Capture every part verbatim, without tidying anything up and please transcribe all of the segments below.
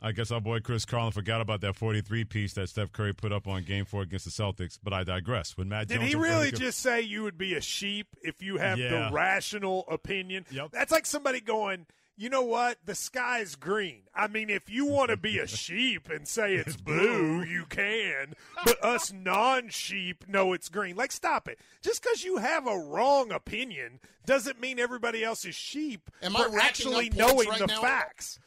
I guess our boy Chris Carlin forgot about that forty-three piece that Steph Curry put up on Game Four against the Celtics, but I digress. When Matt Jones did he really America- just say you would be a sheep if you have yeah. the rational opinion? Yep. That's like somebody going, you know what? The sky's green. I mean, if you want to be a sheep and say it's blue, you can. But us non-sheep know it's green. Like, stop it. Just because you have a wrong opinion doesn't mean everybody else is sheep Am for I actually knowing right the now? facts.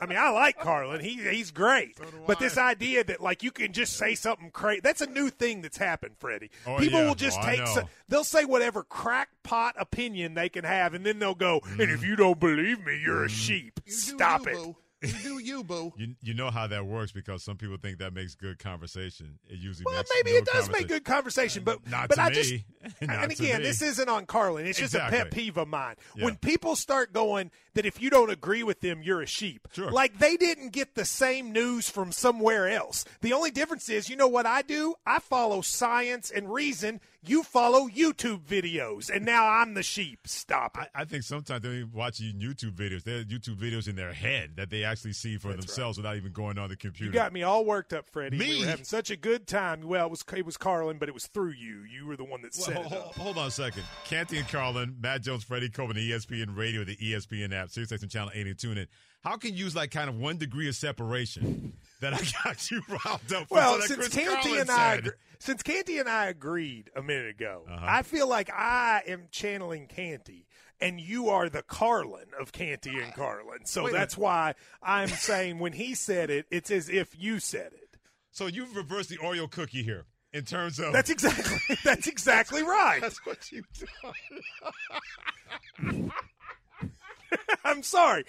I mean, I like Carlin. He he's great. So but this idea that like you can just say something crazy—that's a new thing that's happened, Freddie. Oh, People yeah. will just oh, take some, they'll say whatever crackpot opinion they can have, and then they'll go, mm. "And if you don't believe me, you're mm. a sheep." You Stop you, it. Boo. You do you, boo. You, you know how that works because some people think that makes good conversation. It usually well, makes maybe no it does make good conversation, but not but to I me. just not and again, this isn't on Carlin. It's just exactly. a pet peeve of mine yeah. when people start going that if you don't agree with them, you're a sheep. Sure. Like they didn't get the same news from somewhere else. The only difference is, you know what I do? I follow science and reason. You follow YouTube videos, and now I'm the sheep. Stop it. I, I think sometimes they watch YouTube videos. They have YouTube videos in their head that they actually see for That's themselves right. without even going on the computer. You got me all worked up, Freddie. Me? We were having such a good time. Well, it was it was Carlin, but it was through you. You were the one that well, said hold, it up. Hold on a second. Canty and Carlin, Matt Jones, Freddie Coleman, E S P N Radio, the E S P N app, SiriusXM Channel eight and TuneIn. How can you use like kind of one degree of separation that I got you riled up? Well, since Chris Canty and I said, since Canty and I agreed a minute ago, uh-huh. I feel like I am channeling Canty, and you are the Carlin of Canty and Carlin. So Wait that's why I'm saying when he said it, it's as if you said it. So you've reversed the Oreo cookie here. In terms of that's exactly that's exactly right. That's what you've done. I'm sorry.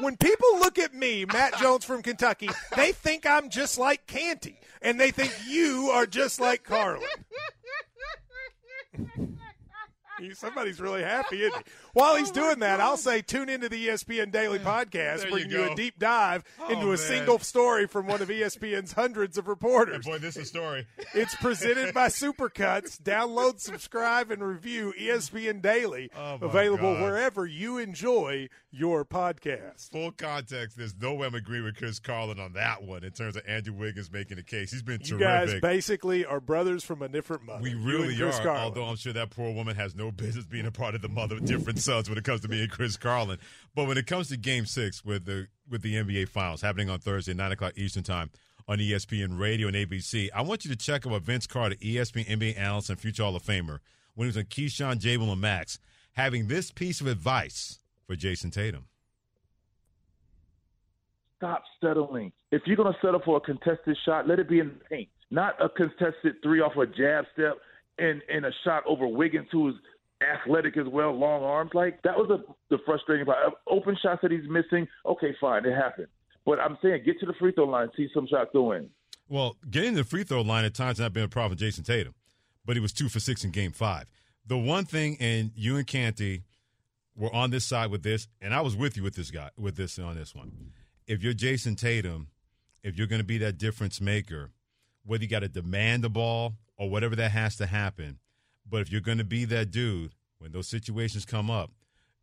When people look at me, Matt Jones from Kentucky, they think I'm just like Canty, and they think you are just like Carlin. Somebody's really happy, isn't he? While he's oh doing that, God. I'll say tune into the E S P N Daily Podcast, bringing you, you a deep dive oh, into a man. single story from one of E S P N's hundreds of reporters. Hey boy, this is a story. It's presented by Supercuts. Download, subscribe, and review E S P N Daily, oh available God. wherever you enjoy your podcast. Full context, there's no way I'm agreeing with Chris Carlin on that one in terms of Andrew Wiggins making the case. He's been you terrific. You guys basically are brothers from a different mother. We really are, Carlin. Although I'm sure that poor woman has no business being a part of the mother of different sons when it comes to me and Chris Carlin. But when it comes to Game Six with the with the N B A Finals happening on Thursday, nine o'clock Eastern time on E S P N Radio and A B C, I want you to check out what Vince Carter, E S P N N B A analyst and future Hall of Famer, when he was on Keyshawn, Jaylen, and Max, having this piece of advice for Jayson Tatum. Stop settling. If you're going to settle for a contested shot, let it be in the paint, not a contested three off a jab step. And, and a shot over Wiggins, who's athletic as well, long arms. Like, that was a, the frustrating part. Open shots that he's missing, okay, fine, it happened. But I'm saying get to the free throw line, see some shots go in. Well, getting to the free throw line at times has not been a problem for Jayson Tatum, but he was two for six in Game Five. The one thing, and you and Canty were on this side with this, and I was with you with this guy, with this on this one. If you're Jayson Tatum, if you're going to be that difference maker, whether you got to demand the ball or whatever that has to happen. But if you're going to be that dude, when those situations come up,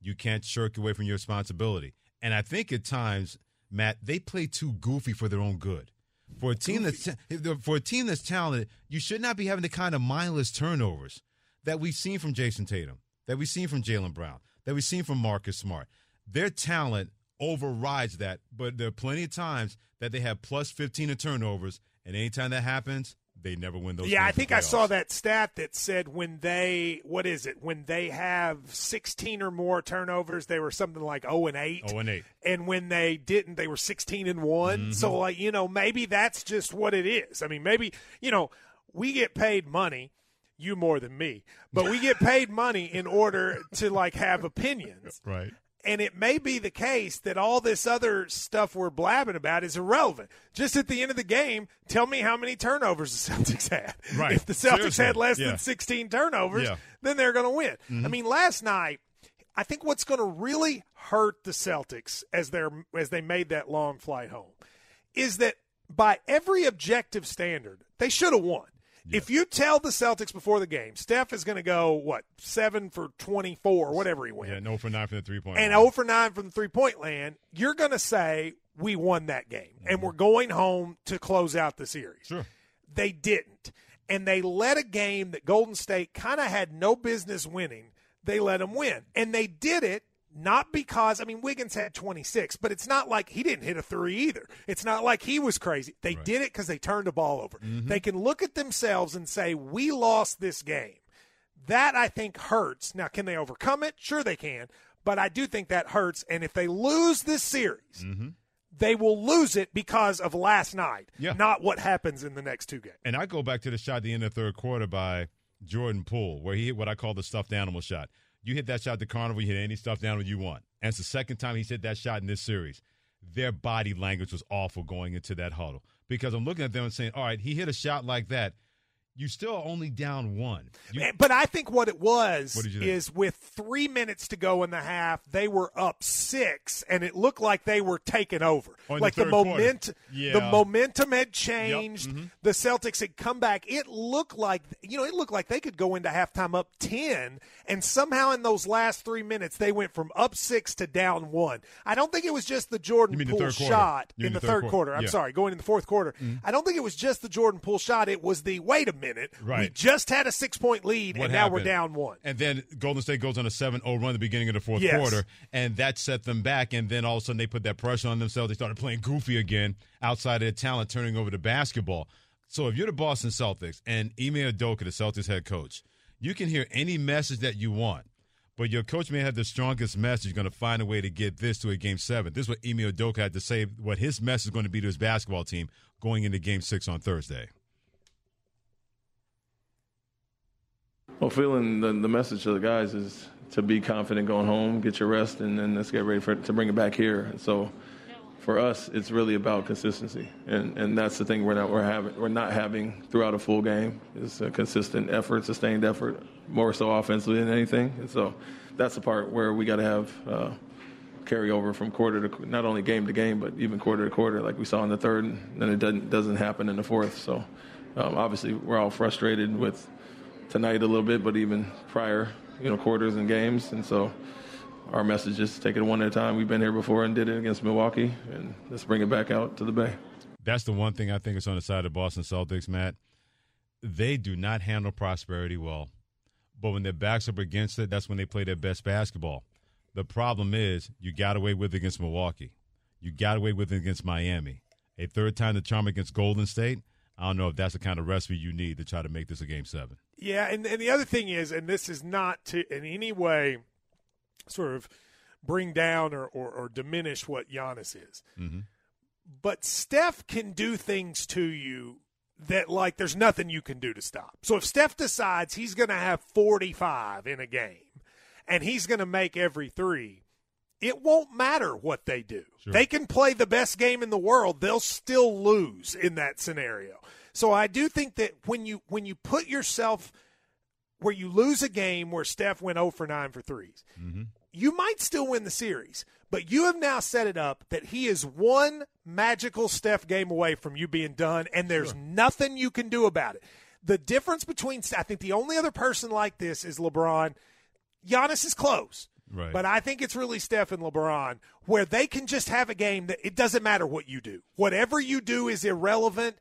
you can't shirk away from your responsibility. And I think at times, Matt, they play too goofy for their own good. For a team goofy. that's for a team that's talented, you should not be having the kind of mindless turnovers that we've seen from Jayson Tatum, that we've seen from Jaylen Brown, that we've seen from Marcus Smart. Their talent overrides that, but there are plenty of times that they have plus fifteen of turnovers, and anytime that happens, they never win those. Yeah, I think I saw that stat that said when they, what is it? When they have sixteen or more turnovers, they were something like oh and eight. oh and eight. And when they didn't, they were sixteen and one. Mm-hmm. So, like, you know, maybe that's just what it is. I mean, maybe, you know, we get paid money. You more than me. But we get paid money in order to, like, have opinions. Right. and it may be the case that all this other stuff we're blabbing about is irrelevant. Just at the end of the game, tell me how many turnovers the Celtics had. Right. If the Celtics Seriously. had less yeah. than sixteen turnovers, yeah. then they're going to win. Mm-hmm. I mean, last night, I think what's going to really hurt the Celtics as they're as they made that long flight home is that by every objective standard, they should have won. Yeah. If you tell the Celtics before the game, Steph is going to go, what, seven for twenty-four, whatever he went. Yeah, and oh for nine from the three-point land. And oh for nine from the three-point land, you're going to say, we won that game, mm-hmm. and we're going home to close out the series. Sure. They didn't. And they let a game that Golden State kind of had no business winning, they let them win. And they did it. Not because, I mean, Wiggins had twenty-six, but it's not like he didn't hit a three either. It's not like he was crazy. They right. did it because they turned the ball over. Mm-hmm. They can look at themselves and say, we lost this game. That, I think, hurts. Now, can they overcome it? Sure they can, but I do think that hurts. And if they lose this series, mm-hmm. they will lose it because of last night, yeah. not what happens in the next two games. And I go back to the shot at the end of the third quarter by Jordan Poole, where he hit what I call the stuffed animal shot. You hit that shot at the Carnival, you hit any stuff down when you want. And it's the second time he's hit that shot in this series. Their body language was awful going into that huddle. Because I'm looking at them and saying, all right, he hit a shot like that. You still are only down one. You- but I think what it was what is with three minutes to go in the half, they were up six, and it looked like they were taking over. Oh, like the, the, moment, yeah. the momentum had changed. Yep. Mm-hmm. The Celtics had come back. It looked like you know, it looked like they could go into halftime up ten, and somehow in those last three minutes, they went from up six to down one. I don't think it was just the Jordan Poole shot in the, the third, third quarter. quarter. I'm yeah. sorry, going in the fourth quarter. Mm-hmm. I don't think it was just the Jordan Poole shot. It was the, wait a minute. It. Right. We just had a six-point lead, what and happened? Now we're down one. And then Golden State goes on a seven oh run at the beginning of the fourth yes. quarter, and that set them back, and then all of a sudden they put that pressure on themselves. They started playing goofy again outside of their talent, turning over the basketball. So if you're the Boston Celtics and Ime Udoka, the Celtics head coach, you can hear any message that you want, but your coach may have the strongest message, going to find a way to get this to a game seven. This is what Ime Udoka had to say, what his message is going to be to his basketball team going into game six on Thursday. Well, feeling the, the message to the guys is to be confident going home, get your rest, and then let's get ready for to bring it back here. And so, for us, it's really about consistency, and and that's the thing we're not we're having we're not having throughout a full game is a consistent effort, sustained effort, more so offensively than anything. And so, that's the part where we got to have uh, carryover from quarter to not only game to game, but even quarter to quarter, like we saw in the third, and then it doesn't doesn't happen in the fourth. So, um, obviously, we're all frustrated with. Tonight a little bit, but even prior, you know, quarters and games. And so our message is take it one at a time. We've been here before and did it against Milwaukee, and let's bring it back out to the Bay. That's the one thing I think is on the side of Boston Celtics, Matt. They do not handle prosperity well, but when their backs up against it, that's when they play their best basketball. The problem is you got away with it against Milwaukee. You got away with it against Miami. A third time the charm against Golden State. I don't know if that's the kind of recipe you need to try to make this a game seven. Yeah, and, and the other thing is, and this is not to in any way sort of bring down or, or, or diminish what Giannis is, mm-hmm. but Steph can do things to you that, like, there's nothing you can do to stop. So if Steph decides he's going to have forty-five in a game and he's going to make every three, it won't matter what they do. Sure. They can play the best game in the world. They'll still lose in that scenario. So I do think that when you when you put yourself where you lose a game where Steph went oh for nine for threes, mm-hmm. you might still win the series, but you have now set it up that he is one magical Steph game away from you being done, and there's sure. nothing you can do about it. The difference between – I think the only other person like this is LeBron. Giannis is close. Right. But I think it's really Steph and LeBron where they can just have a game that it doesn't matter what you do. Whatever you do is irrelevant.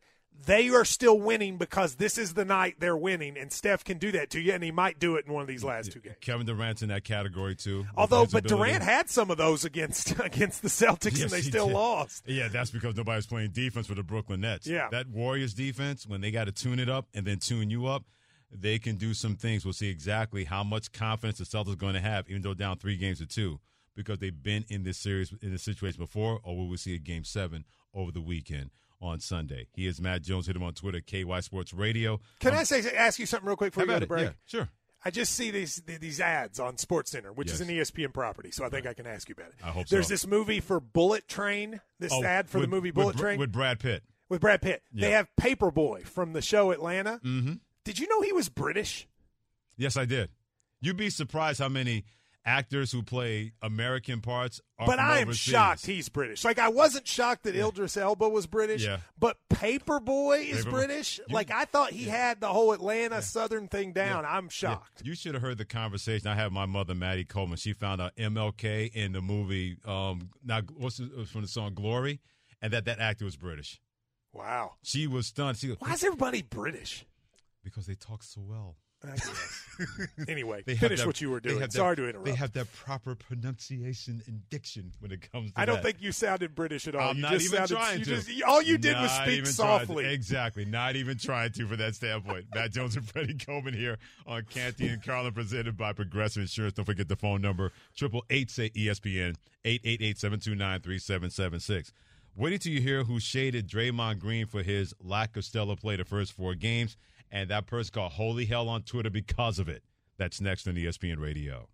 They are still winning because this is the night they're winning, and Steph can do that to you, and he might do it in one of these last two games. Kevin Durant's in that category, too. Although, but Durant had some of those against against the Celtics, yes, and they still did. Lost. Yeah, that's because nobody's playing defense with the Brooklyn Nets. Yeah. That Warriors defense, when they got to tune it up and then tune you up, they can do some things. We'll see exactly how much confidence the Celtics are going to have, even though down three games to two, because they've been in this series, in this situation before, or we will see a game seven over the weekend on Sunday. He is Matt Jones. Hit him on Twitter, K Y Sports Radio. Can um, I say, ask you something real quick before we go to break? Yeah, sure. I just see these these ads on SportsCenter, which yes. is an E S P N property, so I think right. I can ask you about it. I hope There's so. This movie for Bullet Train, this oh, ad for with, the movie Bullet with, Train. With Brad Pitt. With Brad Pitt. Yeah. They have Paperboy from the show Atlanta. Mm-hmm. Did you know he was British? Yes, I did. You'd be surprised how many actors who play American parts are But I am shocked he's British. Like, I wasn't shocked that yeah. Idris Elba was British, yeah. but Paperboy is Paperboy. British. You, like, I thought he yeah. had the whole Atlanta yeah. Southern thing down. Yeah. I'm shocked. Yeah. You should have heard the conversation. I had my mother, Maddie Coleman. She found out M L K in the movie, um, now, what's the, from the song Glory, and that that actor was British. Wow. She was stunned. She goes, why is everybody British? Because they talk so well. I guess. Anyway, finish that, what you were doing. Sorry that, to interrupt. They have that proper pronunciation and diction when it comes to I don't that. think you sounded British at all. I'm you not just even sounded, trying you to. Just, all you did not was speak softly. Exactly. Not even trying to for that standpoint. Matt Jones and Freddie Coleman here on Canty and Carlin, presented by Progressive Insurance. Don't forget the phone number, eight eight eight, S A Y, E S P N, eight eight eight, seven two nine, three seven seven six. Waiting till you hear who shaded Draymond Green for his lack of stellar play the first four games. And that person got holy hell on Twitter because of it. That's next on E S P N Radio.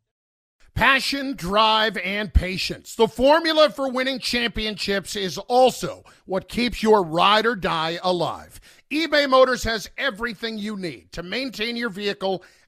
Passion, drive, and patience. The formula for winning championships is also what keeps your ride or die alive. eBay Motors has everything you need to maintain your vehicle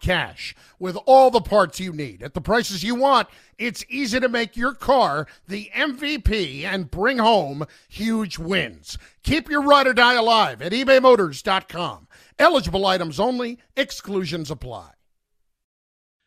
cash. With all the parts you need at the prices you want, it's easy to make your car the M V P and bring home huge wins. Keep your ride or die alive at ebay motors dot com. Eligible items only. Exclusions apply.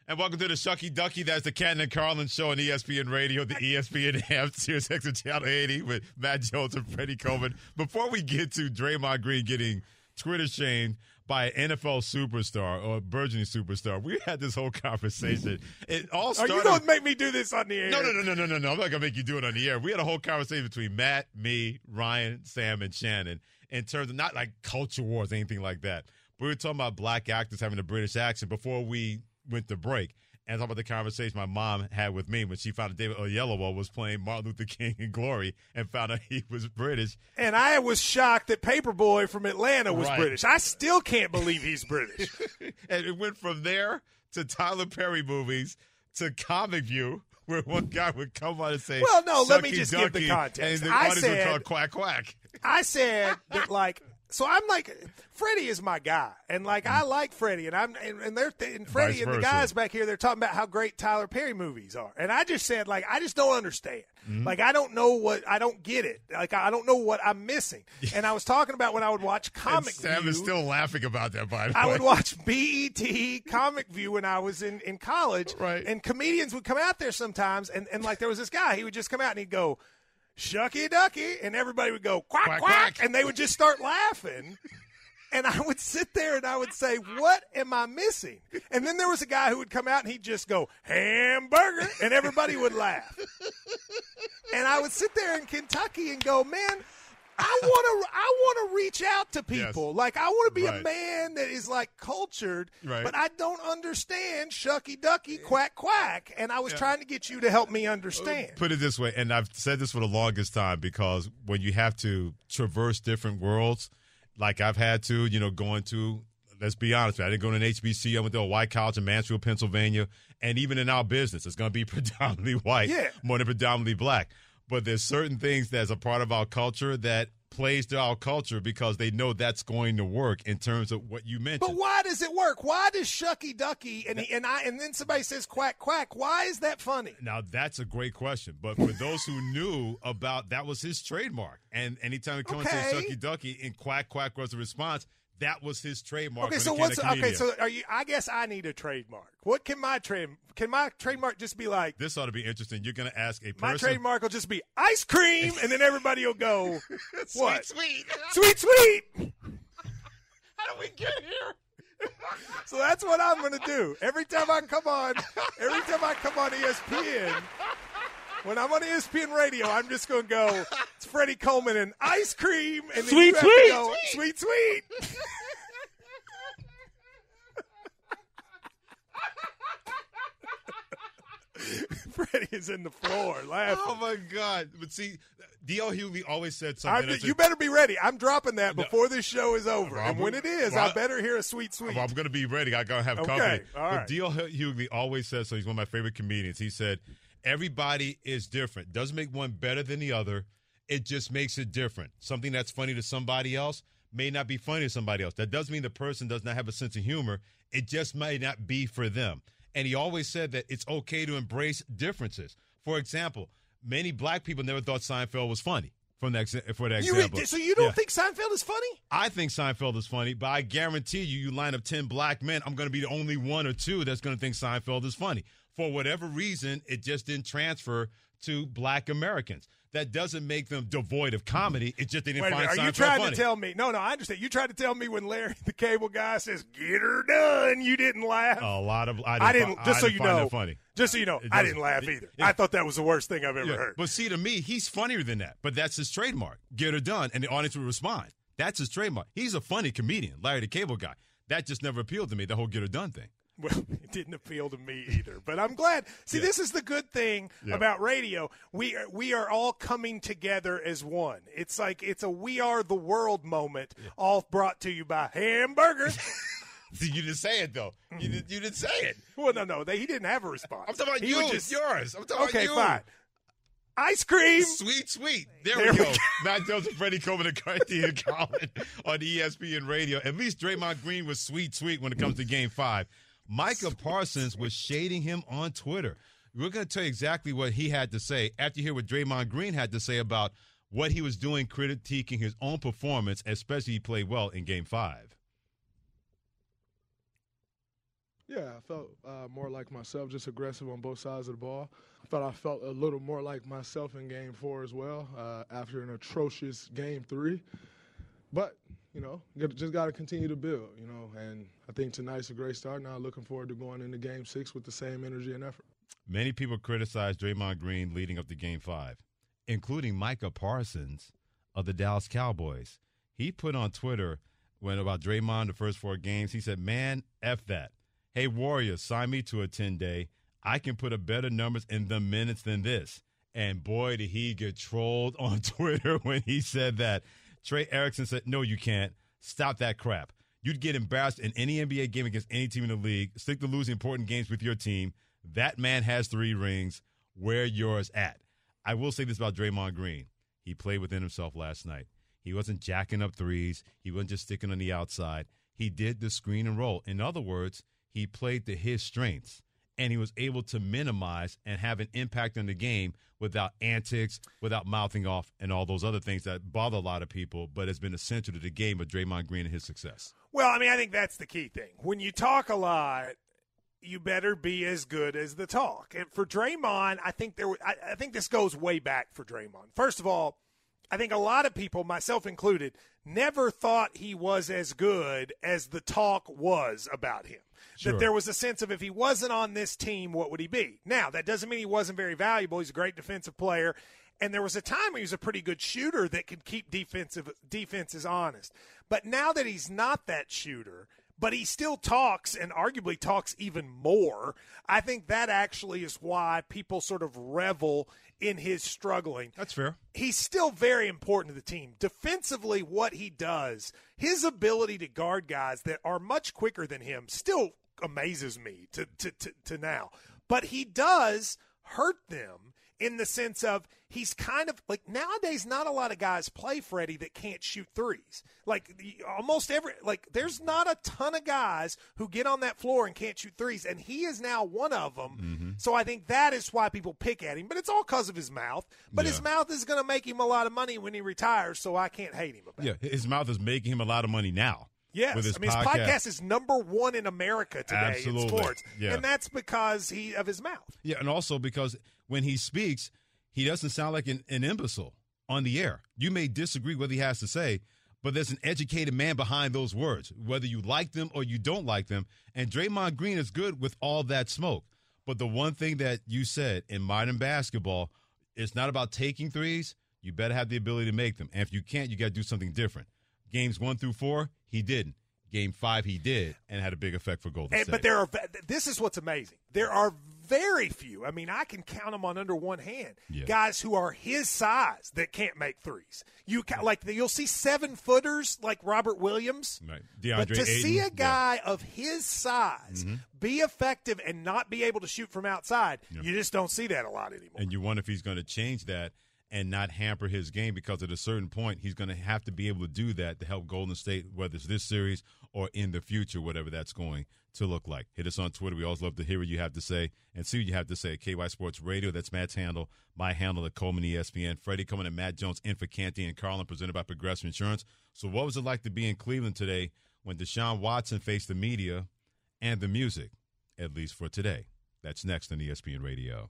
And welcome to the Shucky Ducky. That's the Canton and Carlin Show on E S P N Radio, the E S P N app, SiriusXM Channel eighty with Matt Jones and Freddie Coleman. Before we get to Draymond Green getting Twitter shamed by an N F L superstar or a burgeoning superstar, we had this whole conversation. It all started. Are you going to make me do this on the air? No, no, no, no, no, no, no. I'm not going to make you do it on the air. We had a whole conversation between Matt, me, Ryan, Sam, and Shannon in terms of not like culture wars or anything like that. But we were talking about black actors having a British accent before we went to break, and talk about the conversation my mom had with me when she found out David Oyelowo was playing Martin Luther King in Glory and found out he was British. And I was shocked that Paperboy from Atlanta was right. British. I still can't believe he's British. And it went from there to Tyler Perry movies to Comic View, where one guy would come on and say, well, no, let me just give the context. And the I audience said, would call it quack, quack. I said that, like, so I'm like, Freddie is my guy, and like I like Freddie, and I'm and, and they're th- and Freddie and the guys back here, they're talking about how great Tyler Perry movies are, and I just said like I just don't understand, mm-hmm. like I don't know what I don't get it, like I don't know what I'm missing, and I was talking about when I would watch Comic View. Sam is still laughing about that. By the way, I would watch B E T Comic View when I was in, in college, right? And comedians would come out there sometimes, and and like there was this guy, he would just come out and he'd go, Shucky Ducky, and everybody would go quack, quack, quack, and they would just start laughing. And I would sit there and I would say, what am I missing? And then there was a guy who would come out and he'd just go, hamburger, and everybody would laugh. And I would sit there in Kentucky and go, man, I want to I want to reach out to people. Yes. Like, I want to be right. a man that is, like, cultured, right. but I don't understand Shucky Ducky, quack, quack. And I was yeah. trying to get you to help me understand. Put it this way, and I've said this for the longest time, because when you have to traverse different worlds, like I've had to, you know, going to, let's be honest, I didn't go to an H B C U. I went to a white college in Mansfield, Pennsylvania. And even in our business, it's going to be predominantly white, yeah. more than predominantly black. But there's certain things that's a part of our culture that plays to our culture because they know that's going to work in terms of what you mentioned. But why does it work? Why does Shucky Ducky and he, and I and then somebody says quack quack? Why is that funny? Now that's a great question. But for those who knew about that, was his trademark. And anytime it comes okay. to Shucky Ducky and quack quack was the response. That was his trademark. Okay, so what's okay? So are you? I guess I need a trademark. What can my trade? Can my trademark just be like? This ought to be interesting. You're going to ask a person. My trademark will just be ice cream, and then everybody will go, "What? Sweet, sweet, sweet, sweet." How do we get here? So that's what I'm going to do. Every time I come on, every time I come on E S P N, when I'm on E S P N radio, I'm just going to go, it's Freddie Coleman and ice cream. And then sweet, you have sweet, to go, sweet, sweet. sweet. Freddie is in the floor laughing. Oh, my God. But see, D L. Hughley always said something. I, you a, better be ready. I'm dropping that no, before this show is over. I'm, and when it is, well, I better hear a sweet, sweet. I'm going to be ready. I got to have okay, company. All right. But D L. Hughley always says so. He's one of my favorite comedians. He said, everybody is different. Doesn't make one better than the other. It just makes it different. Something that's funny to somebody else may not be funny to somebody else. That doesn't mean the person does not have a sense of humor. It just might not be for them. And he always said that it's okay to embrace differences. For example, many black people never thought Seinfeld was funny. From that, for that you, example. So you don't yeah. think Seinfeld is funny? I think Seinfeld is funny, but I guarantee you, you line up ten black men, I'm going to be the only one or two that's going to think Seinfeld is funny. For whatever reason, it just didn't transfer to black Americans. That doesn't make them devoid of comedy. It's just they didn't Wait find Seinfeld funny. Are you trying funny. to tell me? No, no, I understand. You tried to tell me when Larry the Cable Guy says, get her done, you didn't laugh. A lot of – I didn't – just I so didn't you find know, funny. Just so you know, I didn't laugh either. Yeah. I thought that was the worst thing I've ever yeah. heard. But see, to me, he's funnier than that. But that's his trademark. Get her done, and the audience will respond. That's his trademark. He's a funny comedian, Larry the Cable Guy. That just never appealed to me, the whole get her done thing. Well, it didn't appeal to me either, but I'm glad. See, yeah. this is the good thing yeah. about radio. We are, we are all coming together as one. It's like it's a we are the world moment, yeah. all brought to you by hamburgers. You didn't say it, though. You, did, you didn't say it. Well, no, no. They, he didn't have a response. I'm talking about he you. Just, it's yours. I'm talking okay, about you. Okay, fine. Ice cream. Sweet, sweet. There, there we go. go. Matt Jones and Freddie Coleman and Carthy and Colin on E S P N Radio. At least Draymond Green was sweet, sweet when it comes to Game five. Micah Parsons was shading him on Twitter. We're going to tell you exactly what he had to say after you hear what Draymond Green had to say about what he was doing, critiquing his own performance, especially he played well in Game five. Yeah, I felt uh, more like myself, just aggressive on both sides of the ball. I thought I felt a little more like myself in Game four as well uh, after an atrocious Game three. But you know, just got to continue to build, you know, and I think tonight's a great start. Now looking forward to going into Game six with the same energy and effort. Many people criticized Draymond Green leading up to Game five, including Micah Parsons of the Dallas Cowboys. He put on Twitter when about Draymond the first four games, he said, man, F that. Hey, Warriors, sign me to a ten-day. I can put up better numbers in the minutes than this. And boy, did he get trolled on Twitter when he said that. Trey Erickson said, no, you can't. Stop that crap. You'd get embarrassed in any N B A game against any team in the league. Stick to losing important games with your team. That man has three rings. Where yours at? I will say this about Draymond Green. He played within himself last night. He wasn't jacking up threes. He wasn't just sticking on the outside. He did the screen and roll. In other words, he played to his strengths, and he was able to minimize and have an impact on the game without antics, without mouthing off, and all those other things that bother a lot of people, but has been essential to the game of Draymond Green and his success. Well, I mean, I think that's the key thing. When you talk a lot, you better be as good as the talk. And for Draymond, I think there, I, I think this goes way back for Draymond. First of all, I think a lot of people, myself included, never thought he was as good as the talk was about him. Sure. That there was a sense of if he wasn't on this team, what would he be? Now, that doesn't mean he wasn't very valuable. He's a great defensive player. And there was a time he was a pretty good shooter that could keep defensive defenses honest. But now that he's not that shooter, but he still talks and arguably talks even more, I think that actually is why people sort of revel in his struggling. That's fair. He's still very important to the team. Defensively, what he does, his ability to guard guys that are much quicker than him still amazes me to, to, to, to now. But he does hurt them in the sense of he's kind of like nowadays not a lot of guys play, Freddie, that can't shoot threes. Like almost every – like there's not a ton of guys who get on that floor and can't shoot threes, and he is now one of them. Mm-hmm. So I think that is why people pick at him, but it's all because of his mouth. But yeah. his mouth is going to make him a lot of money when he retires, so I can't hate him about yeah, it. Yeah, his mouth is making him a lot of money now. Yes, I mean, podcast. his podcast is number one in America today Absolutely. in sports, yeah. and that's because he of his mouth. Yeah, and also because when he speaks, he doesn't sound like an, an imbecile on the air. You may disagree with what he has to say, but there's an educated man behind those words, whether you like them or you don't like them. And Draymond Green is good with all that smoke. But the one thing that you said in modern basketball, it's not about taking threes. You better have the ability to make them. And if you can't, you got to do something different. Games one through four, he didn't. Game five, he did, and had a big effect for Golden State. But there are this is what's amazing. There are very few. I mean, I can count them on under one hand. Yeah. Guys who are his size that can't make threes. You can, like you'll see seven footers like Robert Williams. Right. DeAndre but to Ayton, see a guy yeah. of his size mm-hmm. be effective and not be able to shoot from outside, yeah. you just don't see that a lot anymore. And you wonder if he's going to change that and not hamper his game, because at a certain point he's going to have to be able to do that to help Golden State, whether it's this series or in the future, whatever that's going to look like. Hit us on Twitter. We always love to hear what you have to say and see what you have to say. K Y Sports Radio, that's Matt's handle. My handle at Coleman E S P N. Freddie Coleman and Matt Jones in for Canty and Carlin, presented by Progressive Insurance. So what was it like to be in Cleveland today when Deshaun Watson faced the media and the music, at least for today? That's next on E S P N Radio.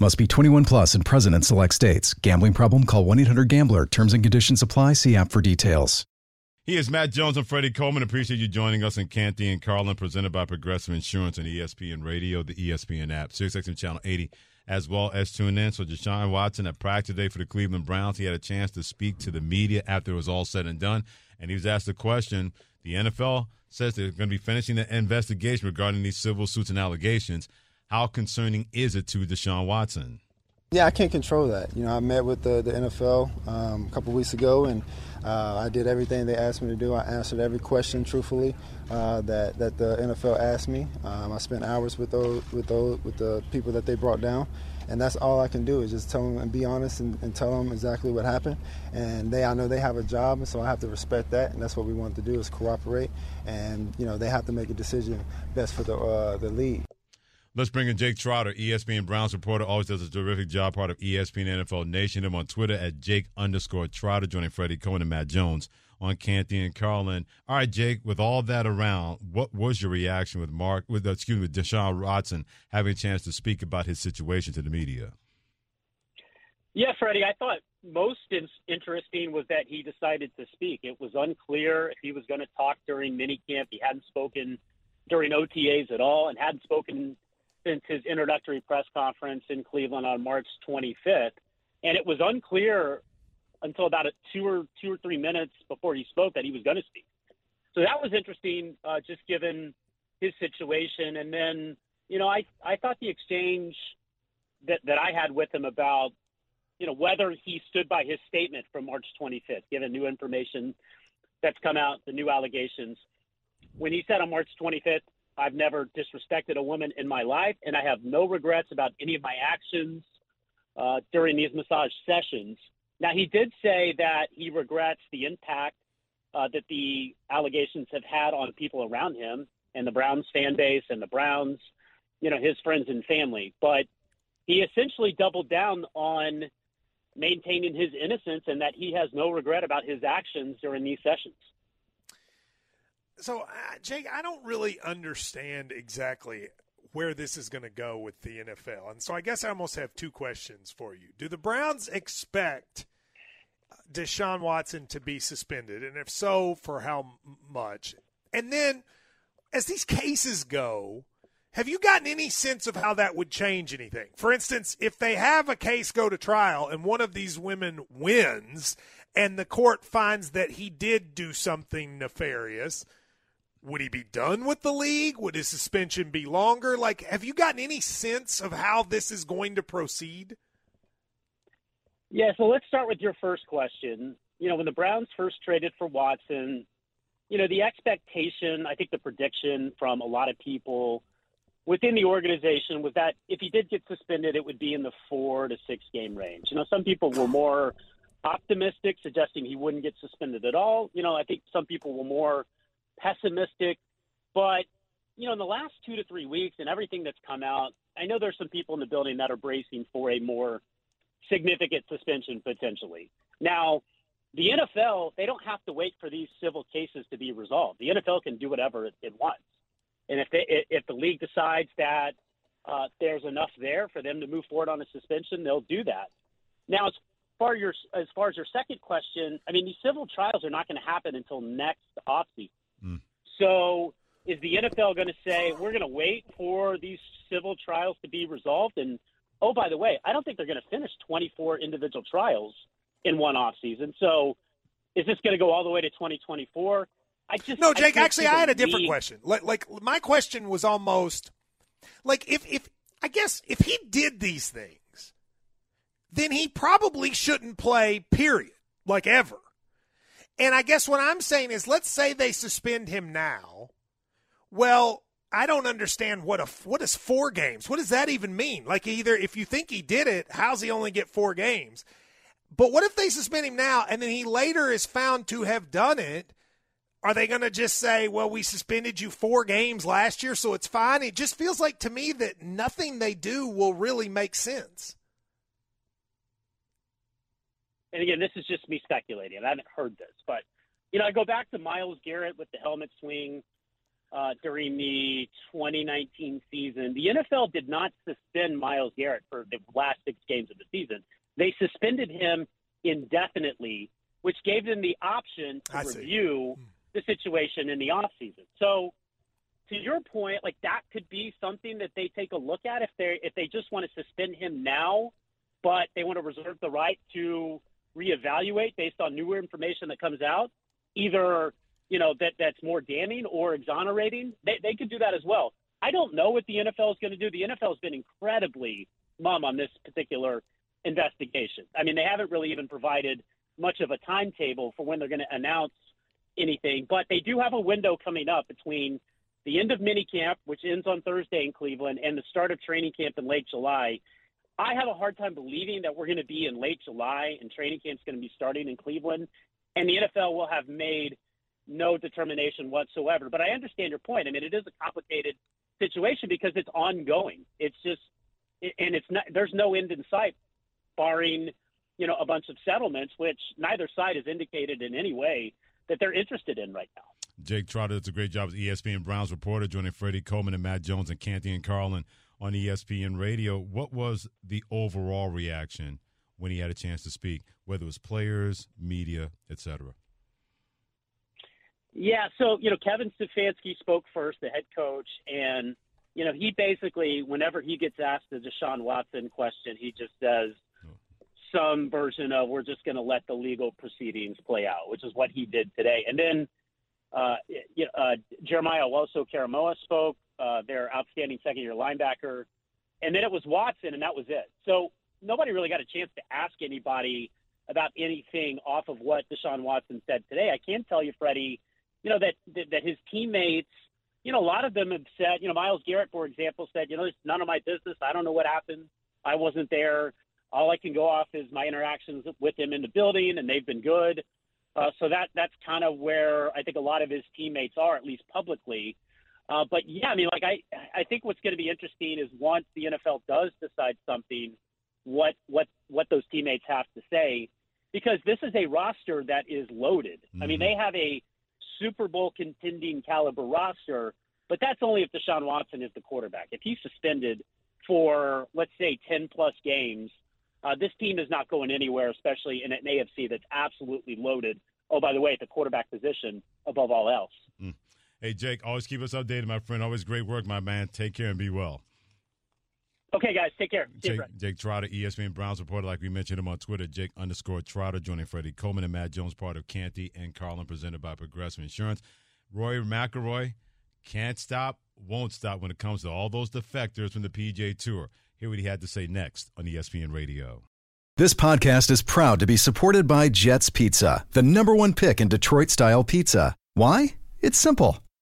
Must be twenty-one plus and present in select states. Gambling problem? Call one eight hundred gambler. Terms and conditions apply. See app for details. He is Matt Jones and Freddie Coleman. Appreciate you joining us in Canty and Carlin, presented by Progressive Insurance and E S P N Radio, the E S P N app, SiriusXM Channel eighty, as well as TuneIn. So Deshaun Watson at practice today for the Cleveland Browns. He had a chance to speak to the media after it was all said and done, and he was asked a question. The N F L says they're going to be finishing the investigation regarding these civil suits and allegations. How concerning is it to Deshaun Watson? Yeah, I can't control that. You know, I met with the, the N F L um, a couple weeks ago, and uh, I did everything they asked me to do. I answered every question truthfully uh, that, that the N F L asked me. Um, I spent hours with those, with those, with the people that they brought down, and that's all I can do is just tell them and be honest and, and tell them exactly what happened. And they, I know they have a job, and so I have to respect that, and that's what we want to do is cooperate. And, you know, they have to make a decision best for the uh, the league. Let's bring in Jake Trotter, E S P N Browns reporter, always does a terrific job, part of E S P N N F L Nation. I'm on Twitter at Jake underscore Trotter, joining Freddie Cohen and Matt Jones on Canty and Carlin. All right, Jake, with all that around, what was your reaction with Mark, with excuse me, with Deshaun Watson having a chance to speak about his situation to the media? Yeah, Freddie, I thought most in- interesting was that he decided to speak. It was unclear if he was going to talk during minicamp. He hadn't spoken during O T As at all, and hadn't spoken since his introductory press conference in Cleveland on March twenty-fifth. And it was unclear until about a two or two or three minutes before he spoke that he was going to speak. So that was interesting, uh, just given his situation. And then, you know, I, I thought the exchange that, that I had with him about, you know, whether he stood by his statement from March twenty-fifth, given new information that's come out, the new allegations, when he said on March twenty-fifth, I've never disrespected a woman in my life, and I have no regrets about any of my actions uh, during these massage sessions. Now, he did say that he regrets the impact uh, that the allegations have had on people around him and the Browns fan base and the Browns, you know, his friends and family. But he essentially doubled down on maintaining his innocence and that he has no regret about his actions during these sessions. So, uh, Jake, I don't really understand exactly where this is going to go with the N F L. And so I guess I almost have two questions for you. Do the Browns expect Deshaun Watson to be suspended? And if so, for how much? And then, as these cases go, have you gotten any sense of how that would change anything? For instance, if they have a case go to trial and one of these women wins and the court finds that he did do something nefarious – would he be done with the league? Would his suspension be longer? Like, have you gotten any sense of how this is going to proceed? Yeah, so let's start with your first question. You know, when the Browns first traded for Watson, you know, the expectation, I think the prediction from a lot of people within the organization was that if he did get suspended, it would be in the four to six game range. You know, some people were more optimistic, suggesting he wouldn't get suspended at all. You know, I think some people were more pessimistic, But, you know, in the last two to three weeks and everything that's come out, I know there's some people in the building that are bracing for a more significant suspension potentially. Now, the N F L, they don't have to wait for these civil cases to be resolved. The N F L can do whatever it, it wants. And if, they, if the league decides that uh, there's enough there for them to move forward on a suspension, they'll do that. Now, as far as your, as far as your second question, I mean, these civil trials are not going to happen until next offseason. Mm. So is the N F L going to say, we're going to wait for these civil trials to be resolved? And, oh, by the way, I don't think they're going to finish twenty-four individual trials in one offseason. So is this going to go all the way to twenty twenty-four? I just No, Jake, I actually I had a different league. question. Like, like my question was almost like if, if I guess if he did these things, then he probably shouldn't play, period, like ever. And I guess what I'm saying is, let's say they suspend him now. Well, I don't understand what a what is four games. What does that even mean? Like, either if you think he did it, how's he only get four games? But what if they suspend him now and then he later is found to have done it? Are they going to just say, well, we suspended you four games last year, so it's fine? It just feels like to me that nothing they do will really make sense. And, again, this is just me speculating. I haven't heard this. But, you know, I go back to Myles Garrett with the helmet swing uh, during the twenty nineteen season. The N F L did not suspend Myles Garrett for the last six games of the season. They suspended him indefinitely, which gave them the option to I review see. the situation in the offseason. So, to your point, like, that could be something that they take a look at if they if they just want to suspend him now, but they want to reserve the right to reevaluate based on newer information that comes out, either, you know, that that's more damning or exonerating. They they could do that as well. I don't know what the N F L is going to do. The N F L has been incredibly mum on this particular investigation. I mean, they haven't really even provided much of a timetable for when they're going to announce anything, but they do have a window coming up between the end of minicamp, which ends on Thursday in Cleveland, and the start of training camp in late July. I have a hard time believing that we're going to be in late July and training camp's going to be starting in Cleveland, and the N F L will have made no determination whatsoever. But I understand your point. I mean, it is a complicated situation because it's ongoing. It's just, and it's not, there's no end in sight, barring, you know, a bunch of settlements, which neither side has indicated in any way that they're interested in right now. Jake Trotter, that's a great job as E S P N Browns reporter, joining Freddie Coleman and Matt Jones and Canty and Carlin on E S P N Radio. What was the overall reaction when he had a chance to speak, whether it was players, media, et cetera? Yeah, so, you know, Kevin Stefanski spoke first, the head coach, and, you know, he basically, whenever he gets asked the Deshaun Watson question, he just says some version of, we're just going to let the legal proceedings play out, which is what he did today. And then uh, you know, uh, Jeremiah Owusu-Koramoah spoke, Uh, their outstanding second-year linebacker, and then it was Watson, and that was it. So nobody really got a chance to ask anybody about anything off of what Deshaun Watson said today. I can tell you, Freddie, you know, that, that, that his teammates, you know, a lot of them have said, you know, Myles Garrett, for example, said, you know, it's none of my business. I don't know what happened. I wasn't there. All I can go off is my interactions with him in the building, and they've been good. Uh, so that that's kind of where I think a lot of his teammates are, at least publicly. Uh, but, yeah, I mean, like, I, I think what's going to be interesting is once the N F L does decide something, what what what those teammates have to say, because this is a roster that is loaded. Mm-hmm. I mean, they have a Super Bowl contending caliber roster, but that's only if Deshaun Watson is the quarterback. If he's suspended for, let's say, ten-plus games, uh, this team is not going anywhere, especially in an A F C that's absolutely loaded. Oh, by the way, at the quarterback position above all else. Mm. Hey, Jake, always keep us updated, my friend. Always great work, my man. Take care and be well. Okay, guys, take care. Jake, you, Jake Trotter, E S P N Browns reporter, like we mentioned him on Twitter, Jake underscore Trotter, joining Freddie Coleman and Matt Jones, part of Canty and Carlin, presented by Progressive Insurance. Rory McIlroy can't stop, won't stop when it comes to all those defectors from the P G A Tour. Hear what he had to say next on E S P N Radio. This podcast is proud to be supported by Jets Pizza, the number one pick in Detroit-style pizza. Why? It's simple.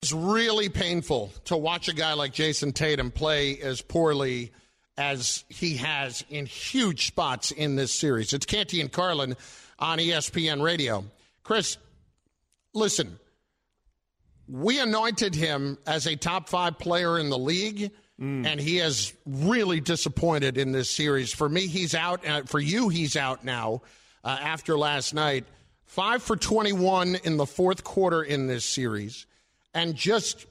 It's really painful to watch a guy like Jayson Tatum play as poorly as he has in huge spots in this series. It's Canty and Carlin on E S P N Radio. Chris, listen, we anointed him as a top five player in the league, mm. and he has really disappointed in this series. For me, he's out. Uh, for you, he's out now uh, after last night. five for twenty-one in the fourth quarter in this series, and just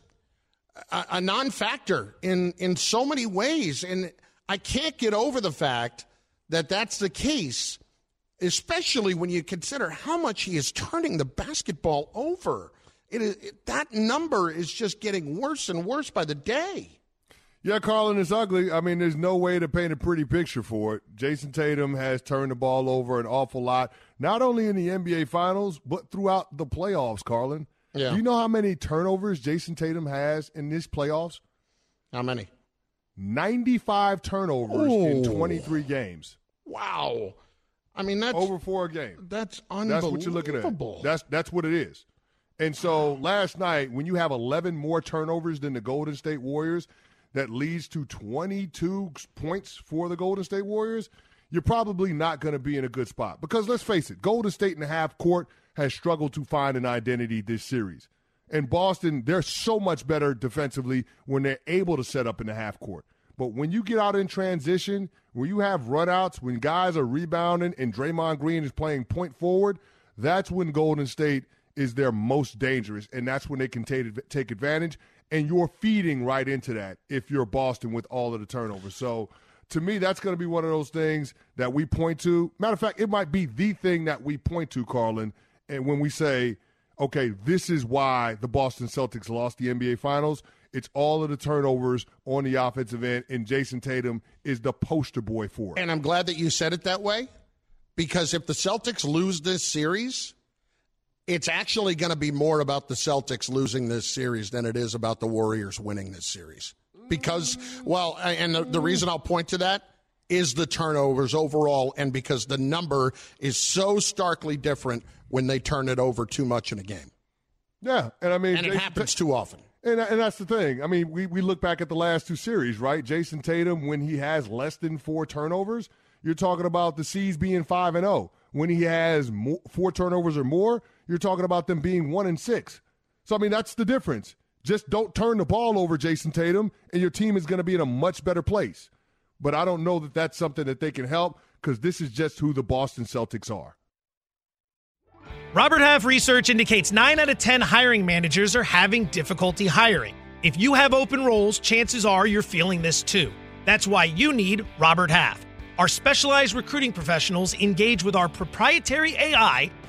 a, a non-factor in, in so many ways. And I can't get over the fact that that's the case, especially when you consider how much he is turning the basketball over. It is, it, that number is just getting worse and worse by the day. Yeah, Carlin, it's ugly. I mean, there's no way to paint a pretty picture for it. Jayson Tatum has turned the ball over an awful lot, not only in the N B A Finals, but throughout the playoffs, Carlin. Yeah. Do you know how many turnovers Jayson Tatum has in this playoffs? How many? ninety-five turnovers Ooh. in twenty-three games. Wow. I mean, that's over four games. That's unbelievable. That's what you're looking at. That's that's what it is. And so last night, when you have eleven more turnovers than the Golden State Warriors, that leads to twenty-two points for the Golden State Warriors, you're probably not going to be in a good spot. Because let's face it, Golden State in the half court has struggled to find an identity this series. And Boston, they're so much better defensively when they're able to set up in the half court. But when you get out in transition, when you have runouts, when guys are rebounding and Draymond Green is playing point forward, that's when Golden State is their most dangerous, and that's when they can t- take advantage. And you're feeding right into that if you're Boston with all of the turnovers. So, to me, that's going to be one of those things that we point to. Matter of fact, it might be the thing that we point to, Carlin, and when we say, okay, this is why the Boston Celtics lost the N B A Finals, it's all of the turnovers on the offensive end, and Jayson Tatum is the poster boy for it. And I'm glad that you said it that way, because if the Celtics lose this series, it's actually going to be more about the Celtics losing this series than it is about the Warriors winning this series. Because, well, and the, the reason I'll point to that is the turnovers overall, and because the number is so starkly different when they turn it over too much in a game. Yeah, and I mean, and it Jayson, happens too often. And and that's the thing. I mean, we, we look back at the last two series, right? Jayson Tatum, when he has less than four turnovers, you're talking about the C's being five and zero. When he has more, four turnovers or more, you're talking about them being one and six. So, I mean, that's the difference. Just don't turn the ball over, Jayson Tatum, and your team is going to be in a much better place. But I don't know that that's something that they can help, because this is just who the Boston Celtics are. Robert Half research indicates nine out of ten hiring managers are having difficulty hiring. If you have open roles, chances are you're feeling this too. That's why you need Robert Half. Our specialized recruiting professionals engage with our proprietary A I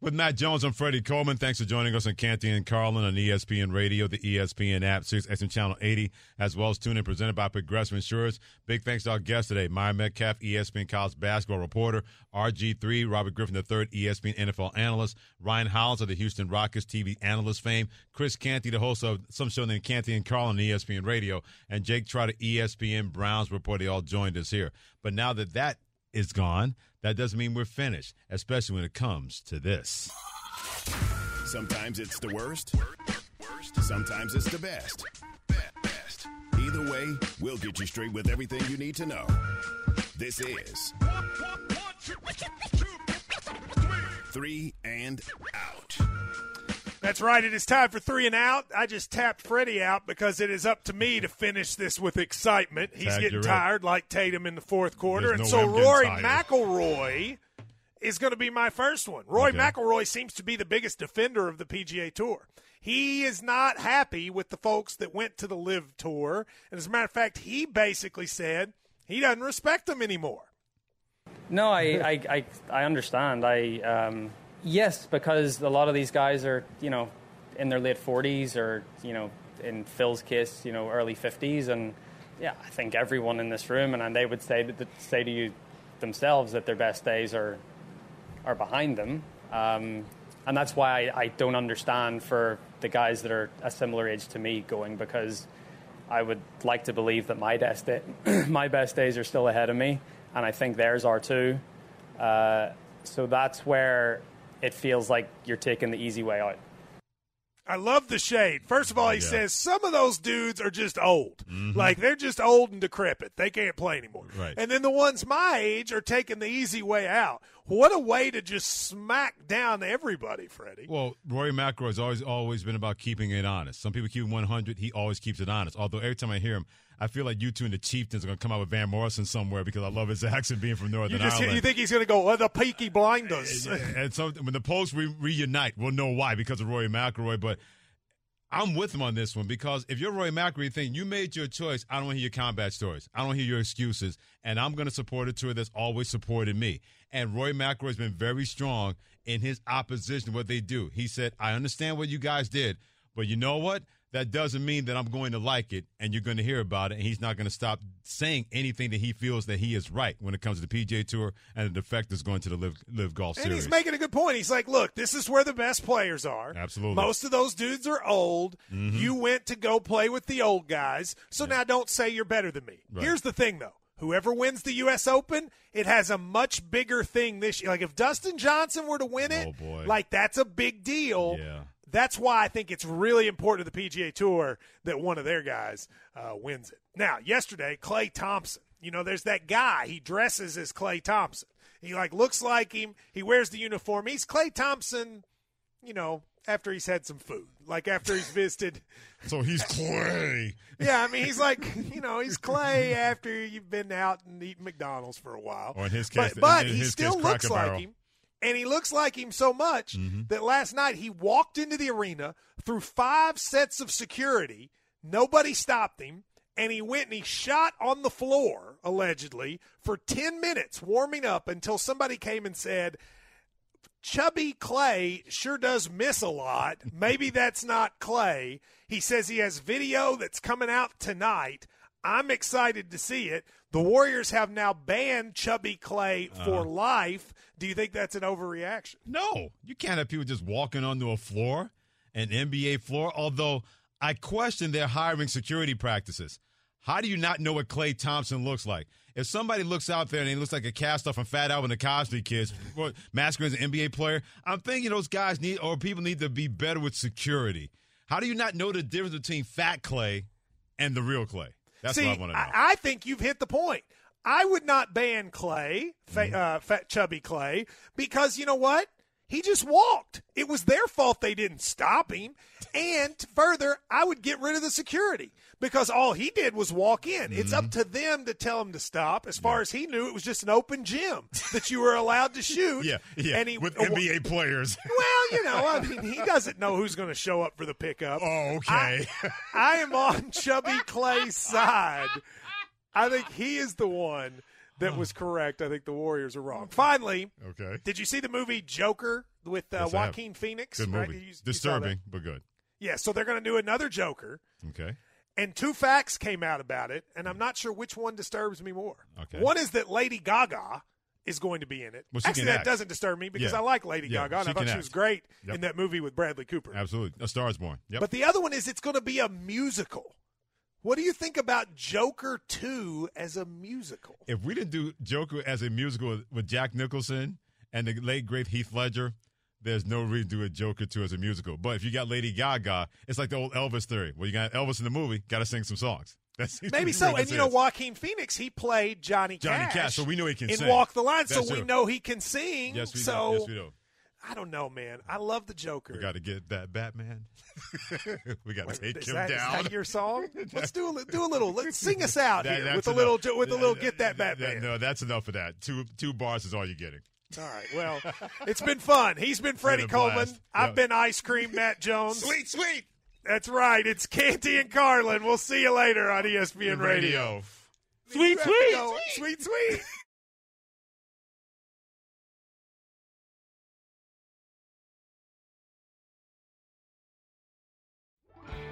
With Matt Jones and Freddie Coleman, thanks for joining us on Canty and Carlin on E S P N Radio, the E S P N app, SiriusXM Channel eighty, as well as TuneIn, presented by Progressive Insurance. Big thanks to our guest today, Myra Metcalf, E S P N college basketball reporter, R G three, Robert Griffin the third, E S P N N F L analyst, Ryan Hollins of the Houston Rockets, T V analyst fame, Chris Canty, the host of some show named Canty and Carlin on E S P N Radio, and Jake Trotter, E S P N Browns reporter. They all joined us here. But now that that is gone, that doesn't mean we're finished, especially when it comes to this. Sometimes it's the worst. Sometimes it's the best. Either way, we'll get you straight with everything you need to know. This is Three and Out. That's right. It is time for Three and Out. I just tapped Freddie out because it is up to me to finish this with excitement. He's Dad, getting tired right. like Tatum in the fourth quarter. There's and no so Rory McIlroy is going to be my first one. Rory okay. McIlroy seems to be the biggest defender of the P G A Tour. He is not happy with the folks that went to the LIV Tour. And as a matter of fact, he basically said he doesn't respect them anymore. No, I, I, I, I understand. I um Yes, because a lot of these guys are, you know, in their late forties or, you know, in Phil's case, you know, early fifties. And, yeah, I think everyone in this room, and, and they would say that, say to you themselves that their best days are are behind them. Um, and that's why I, I don't understand for the guys that are a similar age to me going, because I would like to believe that my best, day, my best days are still ahead of me, and I think theirs are too. Uh, so that's where it feels like you're taking the easy way out. I love the shade. First of all, he yeah. says some of those dudes are just old. Mm-hmm. Like, they're just old and decrepit. They can't play anymore. Right. And then the ones my age are taking the easy way out. What a way to just smack down everybody, Freddie. Well, Rory McIlroy's always always been about keeping it honest. Some people keep it one hundred. He always keeps it honest. Although every time I hear him, I feel like you two and the Chieftains are going to come out with Van Morrison somewhere, because I love his accent being from Northern you just, Ireland. You think he's going to go, well, the Peaky Blinders. And, and so when the Poles re- reunite, we'll know why, because of Rory McIlroy. But I'm with him on this one, because if you're Rory McIlroy, think you made your choice. I don't want to hear your combat stories. I don't hear your excuses. And I'm going to support a tour that's always supported me. And Rory McIlroy has been very strong in his opposition to what they do. He said, I understand what you guys did, but you know what? That doesn't mean that I'm going to like it and you're going to hear about it, and he's not going to stop saying anything that he feels that he is right when it comes to the P G A Tour and the defect is going to the Live, Live Golf Series. And he's making a good point. He's like, look, this is where the best players are. Absolutely. Most of those dudes are old. Mm-hmm. You went to go play with the old guys, so yeah. now don't say you're better than me. Right. Here's the thing, though. Whoever wins the U S Open, it has a much bigger thing this year. Like, if Dustin Johnson were to win it, oh boy. like, that's a big deal. Yeah. That's why I think it's really important to the P G A Tour that one of their guys uh, wins it. Now, yesterday, Klay Thompson. You know, there's that guy. He dresses as Klay Thompson. He, like, looks like him. He wears the uniform. He's Klay Thompson, you know, after he's had some food. Like, after he's visited. So he's Klay. Yeah, I mean, he's like, you know, he's Klay after you've been out and eating McDonald's for a while. Or in his case, But, but in he his still case, looks like barrel. him. And he looks like him so much mm-hmm. that last night he walked into the arena through five sets of security. Nobody stopped him. And he went and he shot on the floor, allegedly, for ten minutes, warming up until somebody came and said, Chubby Klay sure does miss a lot. Maybe that's not Klay. He says he has video that's coming out tonight. I'm excited to see it. The Warriors have now banned Chubby Klay for uh, life. Do you think that's an overreaction? No. You can't have people just walking onto a floor, an N B A floor, although I question their hiring security practices. How do you not know what Klay Thompson looks like? If somebody looks out there and he looks like a cast-off from Fat Albert and the Cosby Kids, masquerading as an N B A player, I'm thinking those guys need or people need to be better with security. How do you not know the difference between Fat Klay and the real Klay? That's See, what I want to know. I, I think you've hit the point. I would not ban Klay, fa- uh, fat chubby Klay, because you know what? He just walked. It was their fault they didn't stop him. And further, I would get rid of the security because all he did was walk in. Mm-hmm. It's up to them to tell him to stop. As far yeah. as he knew, it was just an open gym that you were allowed to shoot. yeah, yeah. And he, with N B A uh, players. Well, you know, I mean, he doesn't know who's going to show up for the pickup. Oh, okay. I, I am on Chubby Clay's side. I think he is the one that was correct. I think the Warriors are wrong. Finally, okay. Did you see the movie Joker with uh, yes, Joaquin Phoenix? Good movie. Right? You, Disturbing, you but good. Yeah, so they're going to do another Joker. Okay. And two facts came out about it, and I'm not sure which one disturbs me more. Okay. One is that Lady Gaga is going to be in it. Well, Actually, that act. doesn't disturb me because yeah. I like Lady yeah, Gaga, and I thought act. she was great yep. in that movie with Bradley Cooper. Absolutely. A Star is Born. Yep. But the other one is it's going to be a musical. What do you think about Joker two as a musical? If we didn't do Joker as a musical with Jack Nicholson and the late, great Heath Ledger, there's no reason to do a Joker two as a musical. But if you got Lady Gaga, it's like the old Elvis theory. Well, you got Elvis in the movie, got to sing some songs. That's Maybe so. And, you know, Joaquin Phoenix, he played Johnny, Johnny Cash, Cash so we know he can in sing. Walk the Line, That's so true. we know he can sing. Yes, we so. do. Yes, we do. I don't know, man. I love the Joker. We got to get that Batman. we got to take him that, down. Is that your song? Let's do a, do a little. Let's sing us out that, here with a little with a little that, get that Batman. That, no, that's enough of that. Two two bars is all you're getting. All right. Well, it's been fun. He's been Freddie Coleman. I've yep. been Ice Cream Matt Jones. Sweet, sweet. That's right. It's Canty and Carlin. We'll see you later on E S P N Radio. Radio. Sweet, sweet, sweet, sweet, sweet.